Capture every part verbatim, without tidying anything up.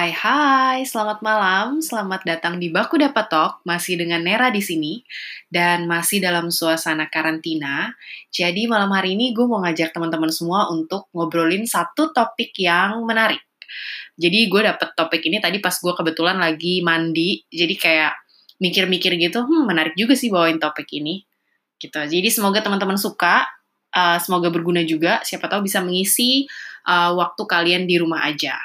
Hai hai, selamat malam, selamat datang di Baku Dapat Talk, masih dengan Nera di sini, dan masih dalam suasana karantina. Jadi malam hari ini gue mau ngajak teman-teman semua untuk ngobrolin satu topik yang menarik. Jadi gue dapet topik ini tadi pas gue kebetulan lagi mandi, jadi kayak mikir-mikir gitu, hmm menarik juga sih bawain topik ini. Gitu. Jadi semoga teman-teman suka, uh, semoga berguna juga, siapa tahu bisa mengisi uh, waktu kalian di rumah aja.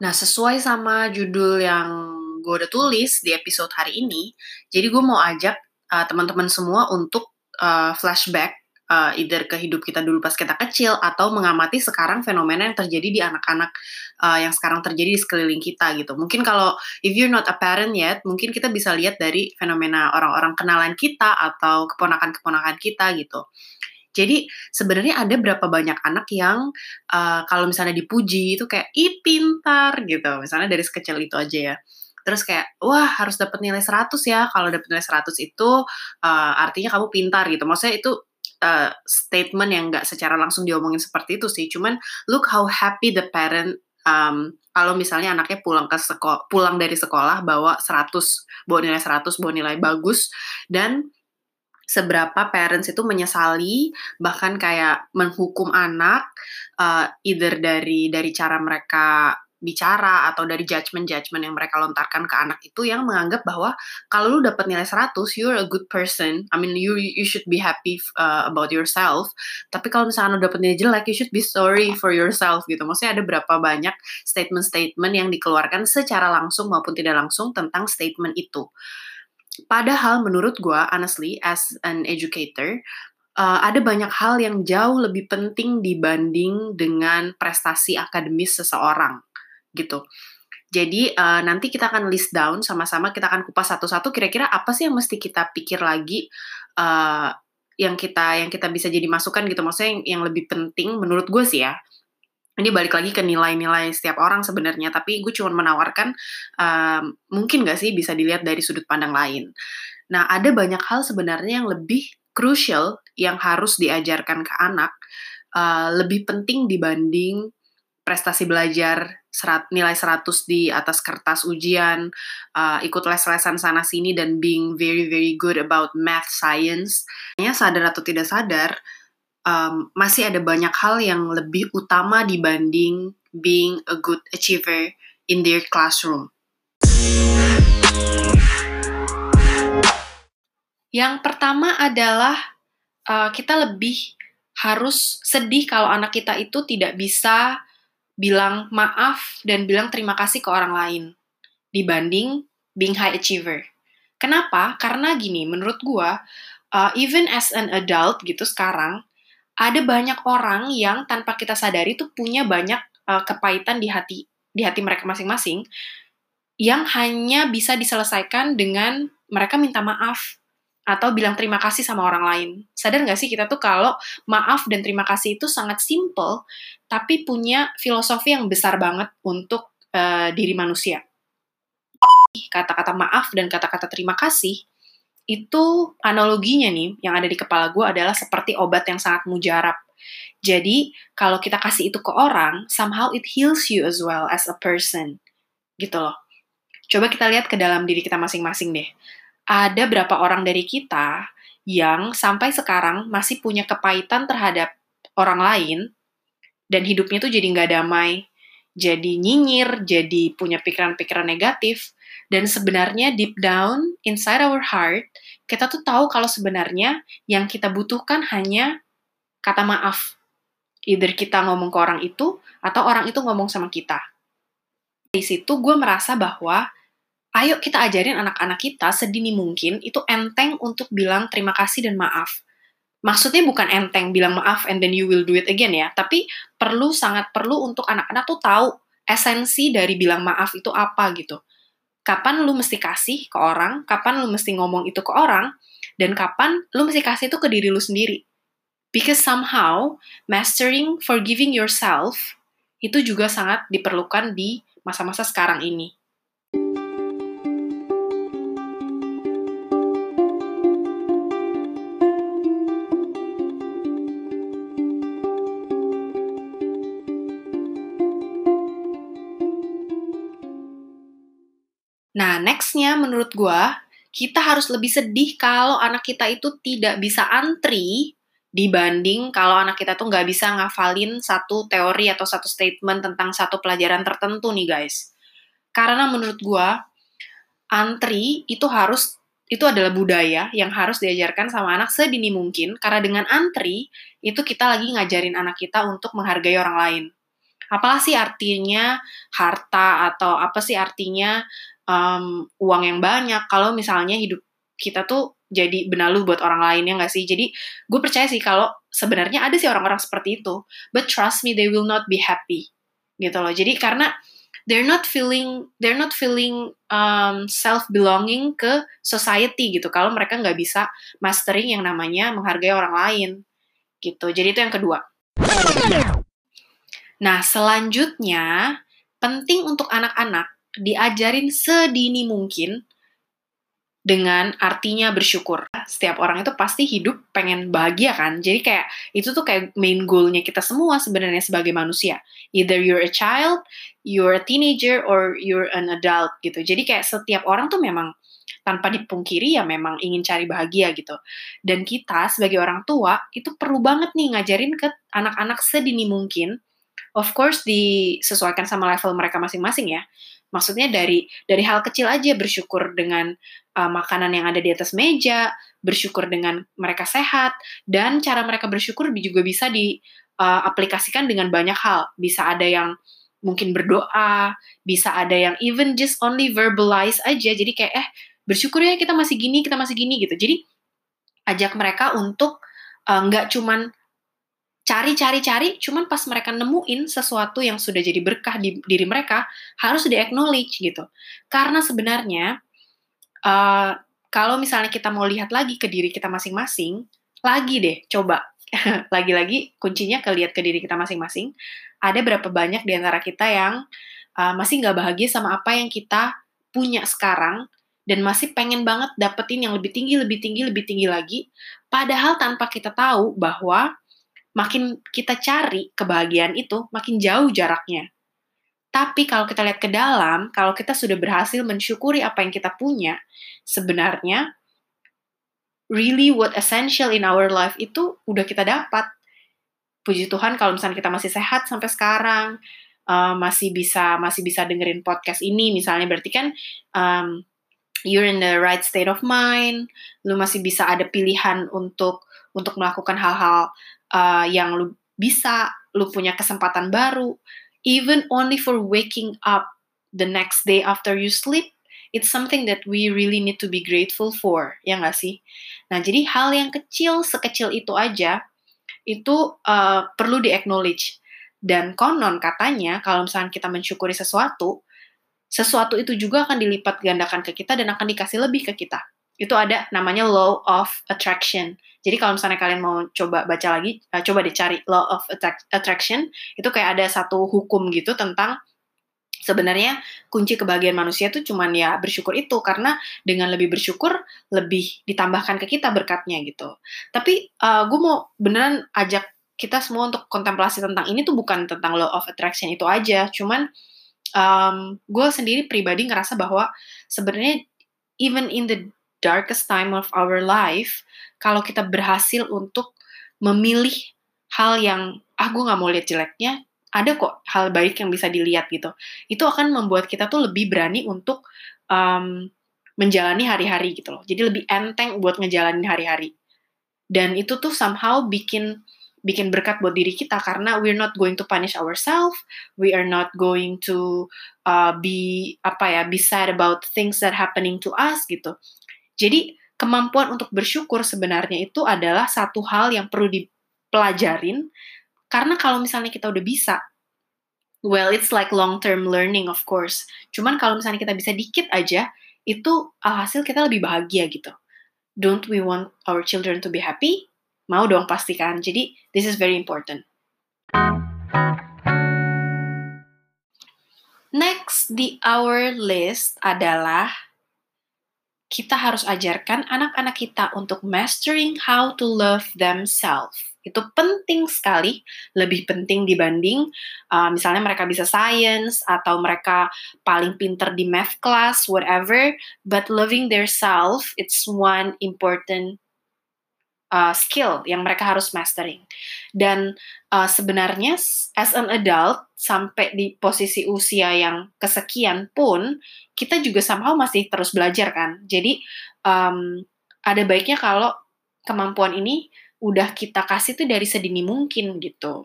Nah, sesuai sama judul yang gue udah tulis di episode hari ini, jadi gue mau ajak uh, teman-teman semua untuk uh, flashback, uh, either ke hidup kita dulu pas kita kecil, atau mengamati sekarang fenomena yang terjadi di anak-anak uh, yang sekarang terjadi di sekeliling kita gitu. Mungkin kalau, if you're not a parent yet, mungkin kita bisa lihat dari fenomena orang-orang kenalan kita atau keponakan-keponakan kita gitu. Jadi sebenarnya ada berapa banyak anak yang uh, kalau misalnya dipuji itu kayak, ih pintar gitu. Misalnya dari sekecil itu aja ya. Terus kayak, wah harus dapat nilai seratus ya. Kalau dapat nilai seratus itu uh, artinya kamu pintar gitu. Maksudnya itu uh, statement yang gak secara langsung diomongin seperti itu sih. Cuman look how happy the parent um, kalau misalnya anaknya pulang ke sekolah, pulang dari sekolah bawa seratus, bawa nilai seratus, bawa nilai bagus. Dan seberapa parents itu menyesali, bahkan kayak menghukum anak, uh, either dari dari cara mereka bicara atau dari judgment-judgment yang mereka lontarkan ke anak itu, yang menganggap bahwa kalau lu dapat nilai seratus, you're a good person, I mean you you should be happy uh, about yourself, tapi kalau misalnya lu dapat nilai jelek, you should be sorry for yourself gitu. Maksudnya ada berapa banyak statement-statement yang dikeluarkan secara langsung maupun tidak langsung tentang statement itu. Padahal menurut gue, honestly, as an educator, uh, ada banyak hal yang jauh lebih penting dibanding dengan prestasi akademis seseorang, gitu. Jadi uh, nanti kita akan list down sama-sama, kita akan kupas satu-satu kira-kira apa sih yang mesti kita pikir lagi, uh, yang kita yang kita bisa jadi masukan gitu, maksudnya yang, yang lebih penting menurut gue sih ya. Ini balik lagi ke nilai-nilai setiap orang sebenarnya, tapi gue cuma menawarkan um, mungkin gak sih bisa dilihat dari sudut pandang lain. Nah, ada banyak hal sebenarnya yang lebih crucial yang harus diajarkan ke anak, uh, lebih penting dibanding prestasi belajar, serat, nilai seratus di atas kertas ujian, uh, ikut les-lesan sana-sini, dan being very, very good about math, science. Hanya sadar atau tidak sadar, Um, masih ada banyak hal yang lebih utama dibanding being a good achiever in their classroom. Yang pertama adalah uh, kita lebih harus sedih kalau anak kita itu tidak bisa bilang maaf dan bilang terima kasih ke orang lain dibanding being high achiever. Kenapa? Karena gini, menurut gua, uh, even as an adult gitu sekarang, ada banyak orang yang tanpa kita sadari tuh punya banyak uh, kepahitan di hati di hati mereka masing-masing yang hanya bisa diselesaikan dengan mereka minta maaf atau bilang terima kasih sama orang lain. Sadar nggak sih kita tuh kalau maaf dan terima kasih itu sangat simple, tapi punya filosofi yang besar banget untuk uh, diri manusia. Kata-kata maaf dan kata-kata terima kasih, itu analoginya nih yang ada di kepala gue adalah seperti obat yang sangat mujarab. Jadi kalau kita kasih itu ke orang, somehow it heals you as well as a person. Gitu loh. Coba kita lihat ke dalam diri kita masing-masing deh. Ada berapa orang dari kita yang sampai sekarang masih punya kepahitan terhadap orang lain dan hidupnya tuh jadi nggak damai, jadi nyinyir, jadi punya pikiran-pikiran negatif. Dan sebenarnya deep down, inside our heart, kita tuh tahu kalau sebenarnya yang kita butuhkan hanya kata maaf. Either kita ngomong ke orang itu, atau orang itu ngomong sama kita. Di situ gue merasa bahwa, ayo kita ajarin anak-anak kita sedini mungkin, itu enteng untuk bilang terima kasih dan maaf. Maksudnya bukan enteng bilang maaf and then you will do it again ya, tapi perlu, sangat perlu untuk anak-anak tuh tahu esensi dari bilang maaf itu apa gitu. Kapan lu mesti kasih ke orang, kapan lu mesti ngomong itu ke orang, dan kapan lu mesti kasih itu ke diri lu sendiri. Because somehow, mastering forgiving yourself, itu juga sangat diperlukan di masa-masa sekarang ini. Nah, next-nya menurut gue, kita harus lebih sedih kalau anak kita itu tidak bisa antri dibanding kalau anak kita tuh nggak bisa ngafalin satu teori atau satu statement tentang satu pelajaran tertentu nih guys. Karena menurut gue, antri itu harus itu adalah budaya yang harus diajarkan sama anak sedini mungkin, karena dengan antri, itu kita lagi ngajarin anak kita untuk menghargai orang lain. Apalah sih artinya harta, atau apa sih artinya um, uang yang banyak, kalau misalnya hidup kita tuh jadi benalu buat orang lain, ya nggak sih? Jadi, gue percaya sih kalau sebenarnya ada sih orang-orang seperti itu, but trust me, they will not be happy, gitu loh. Jadi, karena they're not feeling they're not feeling um, self belonging ke society gitu kalau mereka nggak bisa mastering yang namanya menghargai orang lain gitu. Jadi itu yang kedua. Nah, selanjutnya penting untuk anak-anak diajarin sedini mungkin dengan artinya bersyukur. Setiap orang itu pasti hidup pengen bahagia kan. Jadi kayak itu tuh kayak main goalnya kita semua sebenarnya sebagai manusia. Either you're a child, you're a teenager, or you're an adult gitu. Jadi kayak setiap orang tuh memang tanpa dipungkiri ya memang ingin cari bahagia gitu. Dan kita sebagai orang tua itu perlu banget nih ngajarin ke anak-anak sedini mungkin. Of course disesuaikan sama level mereka masing-masing ya. Maksudnya dari dari hal kecil aja, bersyukur dengan uh, makanan yang ada di atas meja, bersyukur dengan mereka sehat, dan cara mereka bersyukur juga bisa diaplikasikan uh, dengan banyak hal. Bisa ada yang mungkin berdoa, bisa ada yang even just only verbalize aja. Jadi kayak eh bersyukur ya kita masih gini, kita masih gini gitu. Jadi ajak mereka untuk uh, nggak cuman cari-cari-cari, cuman pas mereka nemuin sesuatu yang sudah jadi berkah di diri mereka, harus di-acknowledge gitu. Karena sebenarnya, uh, kalau misalnya kita mau lihat lagi ke diri kita masing-masing, lagi deh, coba. Lagi-lagi kuncinya ke lihat ke diri kita masing-masing, ada berapa banyak di antara kita yang uh, masih nggak bahagia sama apa yang kita punya sekarang, dan masih pengen banget dapetin yang lebih tinggi, lebih tinggi, lebih tinggi lagi, padahal tanpa kita tahu bahwa makin kita cari kebahagiaan itu, makin jauh jaraknya. Tapi kalau kita lihat ke dalam, kalau kita sudah berhasil mensyukuri apa yang kita punya, sebenarnya, really what essential in our life itu udah kita dapat. Puji Tuhan kalau misalnya kita masih sehat sampai sekarang, uh, masih bisa masih bisa dengerin podcast ini, misalnya berarti kan, um, you're in the right state of mind, lu masih bisa ada pilihan untuk, untuk melakukan hal-hal Uh, yang lu bisa, lu punya kesempatan baru, even only for waking up the next day after you sleep, it's something that we really need to be grateful for, ya nggak sih? Nah, jadi hal yang kecil, sekecil itu aja, itu uh, perlu di-acknowledge. Dan konon katanya, kalau misalnya kita mensyukuri sesuatu, sesuatu itu juga akan dilipat gandakan ke kita dan akan dikasih lebih ke kita. Itu ada namanya law of attraction. Jadi kalau misalnya kalian mau coba baca lagi, uh, coba dicari law of attraction, itu kayak ada satu hukum gitu tentang sebenarnya kunci kebahagiaan manusia tuh cuman ya bersyukur itu, karena dengan lebih bersyukur, lebih ditambahkan ke kita berkatnya gitu. Tapi uh, gue mau beneran ajak kita semua untuk kontemplasi tentang ini tuh bukan tentang law of attraction itu aja, cuman um, gue sendiri pribadi ngerasa bahwa sebenarnya even in the darkest time of our life, kalau kita berhasil untuk memilih hal yang, ah gue gak mau lihat jeleknya, ada kok hal baik yang bisa dilihat gitu. Itu akan membuat kita tuh lebih berani untuk um, menjalani hari-hari gitu loh. Jadi lebih enteng buat ngejalanin hari-hari. Dan itu tuh somehow bikin bikin berkat buat diri kita, karena we're not going to punish ourselves, we are not going to uh, be apa ya, be sad about things that happening to us gitu. Jadi, kemampuan untuk bersyukur sebenarnya itu adalah satu hal yang perlu dipelajarin, karena kalau misalnya kita udah bisa, well, it's like long-term learning, of course. Cuman kalau misalnya kita bisa dikit aja, itu alhasil kita lebih bahagia gitu. Don't we want our children to be happy? Mau dong, pastikan. Jadi, this is very important. Next di our list adalah kita harus ajarkan anak-anak kita untuk mastering how to love themselves. Itu penting sekali, lebih penting dibanding uh, misalnya mereka bisa science atau mereka paling pinter di math class, whatever. But loving their self, it's one important uh, skill yang mereka harus mastering. Dan uh, sebenarnya as an adult, sampai di posisi usia yang kesekian pun, kita juga somehow masih terus belajar kan. Jadi um, ada baiknya kalau kemampuan ini udah kita kasih tuh dari sedini mungkin gitu.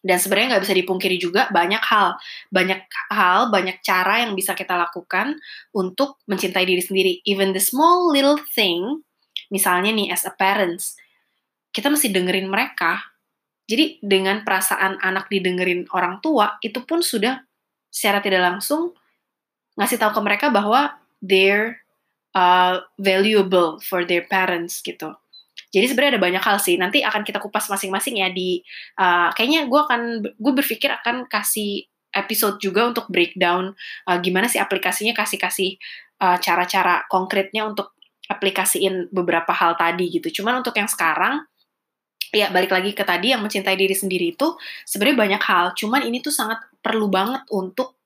Dan sebenarnya nggak bisa dipungkiri juga banyak hal, banyak hal, banyak cara yang bisa kita lakukan untuk mencintai diri sendiri. Even the small little thing, misalnya nih as a parents, kita mesti dengerin mereka. Jadi dengan perasaan anak didengerin orang tua, itu pun sudah secara tidak langsung ngasih tahu ke mereka bahwa they're uh, valuable for their parents gitu. Jadi sebenarnya ada banyak hal sih. Nanti akan kita kupas masing-masing ya di uh, kayaknya gue akan gue berpikir akan kasih episode juga untuk breakdown uh, gimana sih aplikasinya, kasih-kasih uh, cara-cara konkretnya untuk aplikasiin beberapa hal tadi gitu. Cuman untuk yang sekarang ya balik lagi ke tadi yang mencintai diri sendiri itu sebenarnya banyak hal. Cuman ini tuh sangat perlu banget untuk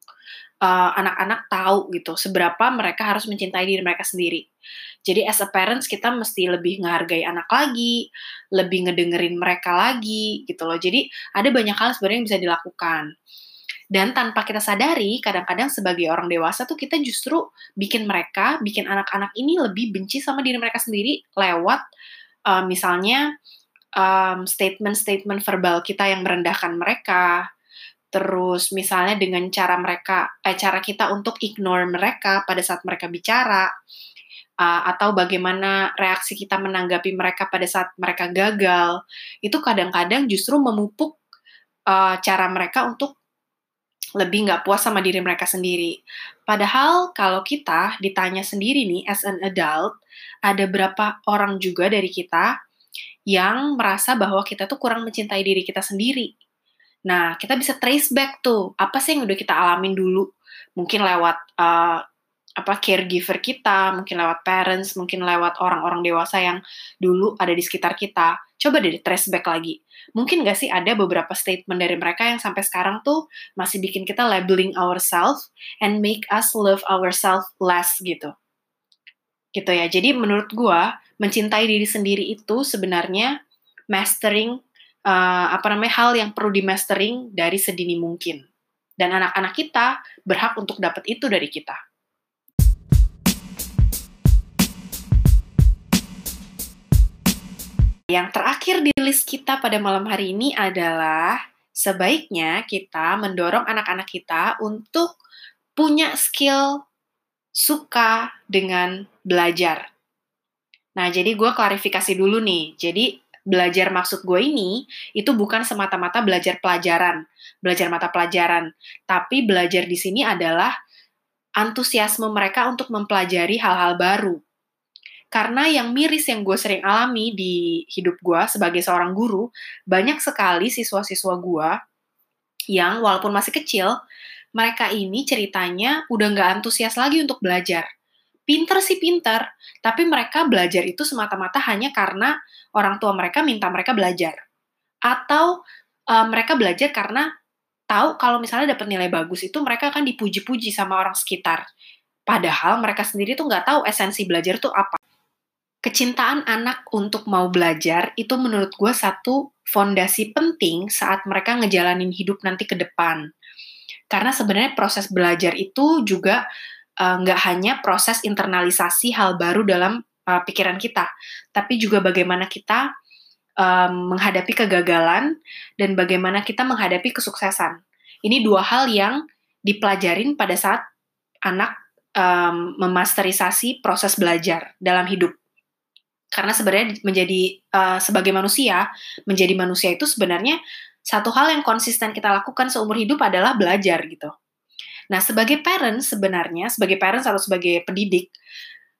uh, anak-anak tahu gitu seberapa mereka harus mencintai diri mereka sendiri. Jadi as a parents kita mesti lebih menghargai anak lagi, lebih ngedengerin mereka lagi gitu loh. Jadi ada banyak hal sebenarnya yang bisa dilakukan. Dan tanpa kita sadari, kadang-kadang sebagai orang dewasa tuh kita justru bikin mereka, bikin anak-anak ini lebih benci sama diri mereka sendiri lewat uh, misalnya um, statement-statement verbal kita yang merendahkan mereka. Terus misalnya dengan cara mereka, eh, cara kita untuk ignore mereka pada saat mereka bicara. Uh, atau bagaimana reaksi kita menanggapi mereka pada saat mereka gagal, itu kadang-kadang justru memupuk uh, cara mereka untuk lebih nggak puas sama diri mereka sendiri. Padahal kalau kita ditanya sendiri nih, as an adult, ada berapa orang juga dari kita yang merasa bahwa kita tuh kurang mencintai diri kita sendiri. Nah, kita bisa trace back tuh, apa sih yang udah kita alamin dulu, mungkin lewat uh, apa caregiver kita, mungkin lewat parents, mungkin lewat orang-orang dewasa yang dulu ada di sekitar kita. Coba deh trace back lagi. Mungkin gak sih ada beberapa statement dari mereka yang sampai sekarang tuh masih bikin kita labeling ourselves and make us love ourselves less gitu. Gitu ya, jadi menurut gua mencintai diri sendiri itu sebenarnya mastering, uh, apa namanya, hal yang perlu dimastering dari sedini mungkin. Dan anak-anak kita berhak untuk dapat itu dari kita. Yang terakhir di list kita pada malam hari ini adalah sebaiknya kita mendorong anak-anak kita untuk punya skill suka dengan belajar. Nah, jadi gue klarifikasi dulu nih. Jadi, belajar maksud gue ini, itu bukan semata-mata belajar pelajaran, belajar mata pelajaran. Tapi belajar di sini adalah antusiasme mereka untuk mempelajari hal-hal baru. Karena yang miris yang gue sering alami di hidup gue sebagai seorang guru, banyak sekali siswa-siswa gue yang walaupun masih kecil, mereka ini ceritanya udah gak antusias lagi untuk belajar. Pinter sih pinter, tapi mereka belajar itu semata-mata hanya karena orang tua mereka minta mereka belajar. Atau e, mereka belajar karena tahu kalau misalnya dapat nilai bagus itu mereka akan dipuji-puji sama orang sekitar. Padahal mereka sendiri tuh gak tahu esensi belajar tuh apa. Kecintaan anak untuk mau belajar itu menurut gue satu fondasi penting saat mereka ngejalanin hidup nanti ke depan. Karena sebenarnya proses belajar itu juga nggak uh, hanya proses internalisasi hal baru dalam uh, pikiran kita, tapi juga bagaimana kita uh, menghadapi kegagalan dan bagaimana kita menghadapi kesuksesan. Ini dua hal yang dipelajarin pada saat anak um, memasterisasi proses belajar dalam hidup. Karena sebenarnya menjadi uh, sebagai manusia, menjadi manusia itu sebenarnya satu hal yang konsisten kita lakukan seumur hidup adalah belajar gitu. Nah, sebagai parents sebenarnya, sebagai parents atau sebagai pendidik,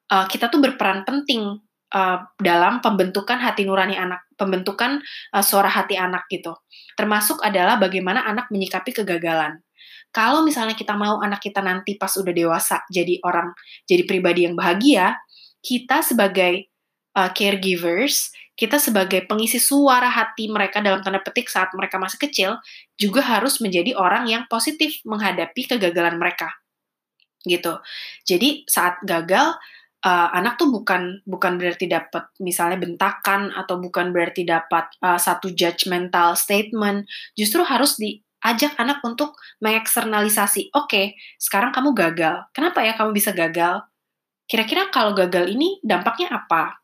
uh, kita tuh berperan penting uh, dalam pembentukan hati nurani anak, pembentukan uh, suara hati anak gitu. Termasuk adalah bagaimana anak menyikapi kegagalan. Kalau misalnya kita mau anak kita nanti pas udah dewasa jadi orang, jadi pribadi yang bahagia, kita sebagai Uh, caregivers, kita sebagai pengisi suara hati mereka dalam tanda petik saat mereka masih kecil, juga harus menjadi orang yang positif menghadapi kegagalan mereka. Gitu. Jadi saat gagal, uh, anak tuh bukan bukan berarti dapat misalnya bentakan atau bukan berarti dapat uh, satu judgmental statement, justru harus di ajak anak untuk mengeksternalisasi. Oke, sekarang kamu gagal. Kenapa ya kamu bisa gagal? Kira-kira kalau gagal ini dampaknya apa?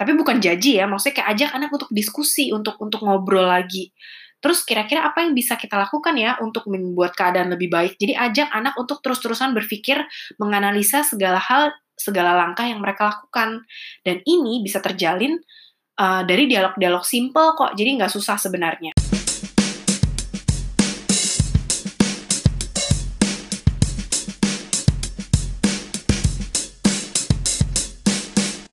Tapi bukan jaji ya, maksudnya kayak ajak anak untuk diskusi, untuk untuk ngobrol lagi. Terus kira-kira apa yang bisa kita lakukan ya untuk membuat keadaan lebih baik? Jadi ajak anak untuk terus-terusan berpikir, menganalisa segala hal, segala langkah yang mereka lakukan. Dan ini bisa terjalin uh, dari dialog-dialog simple kok, jadi nggak susah sebenarnya.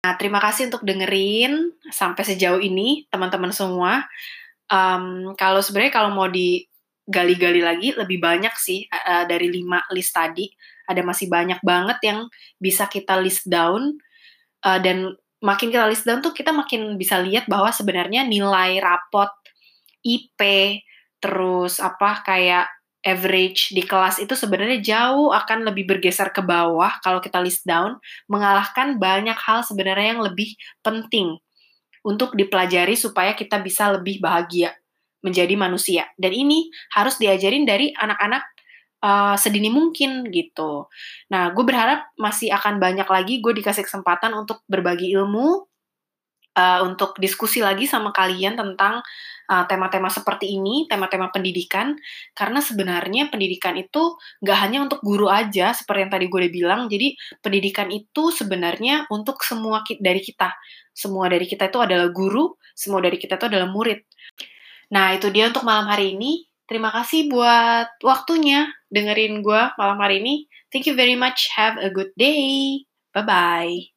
Nah, terima kasih untuk dengerin sampai sejauh ini, teman-teman semua. Um, kalau sebenarnya kalau mau digali-gali lagi, lebih banyak sih uh, dari lima list tadi. Ada masih banyak banget yang bisa kita list down. Uh, dan makin kita list down tuh kita makin bisa lihat bahwa sebenarnya nilai rapot, I P, terus apa kayak average di kelas itu sebenarnya jauh akan lebih bergeser ke bawah kalau kita list down, mengalahkan banyak hal sebenarnya yang lebih penting untuk dipelajari supaya kita bisa lebih bahagia menjadi manusia. Dan ini harus diajarin dari anak-anak uh, sedini mungkin gitu. Nah, gue berharap masih akan banyak lagi gue dikasih kesempatan untuk berbagi ilmu, uh, untuk diskusi lagi sama kalian tentang Uh, tema-tema seperti ini, tema-tema pendidikan, karena sebenarnya pendidikan itu nggak hanya untuk guru aja, seperti yang tadi gue udah bilang. Jadi pendidikan itu sebenarnya untuk semua ki- dari kita. Semua dari kita itu adalah guru, semua dari kita itu adalah murid. Nah, itu dia untuk malam hari ini. Terima kasih buat waktunya dengerin gue malam hari ini. Thank you very much. Have a good day. Bye-bye.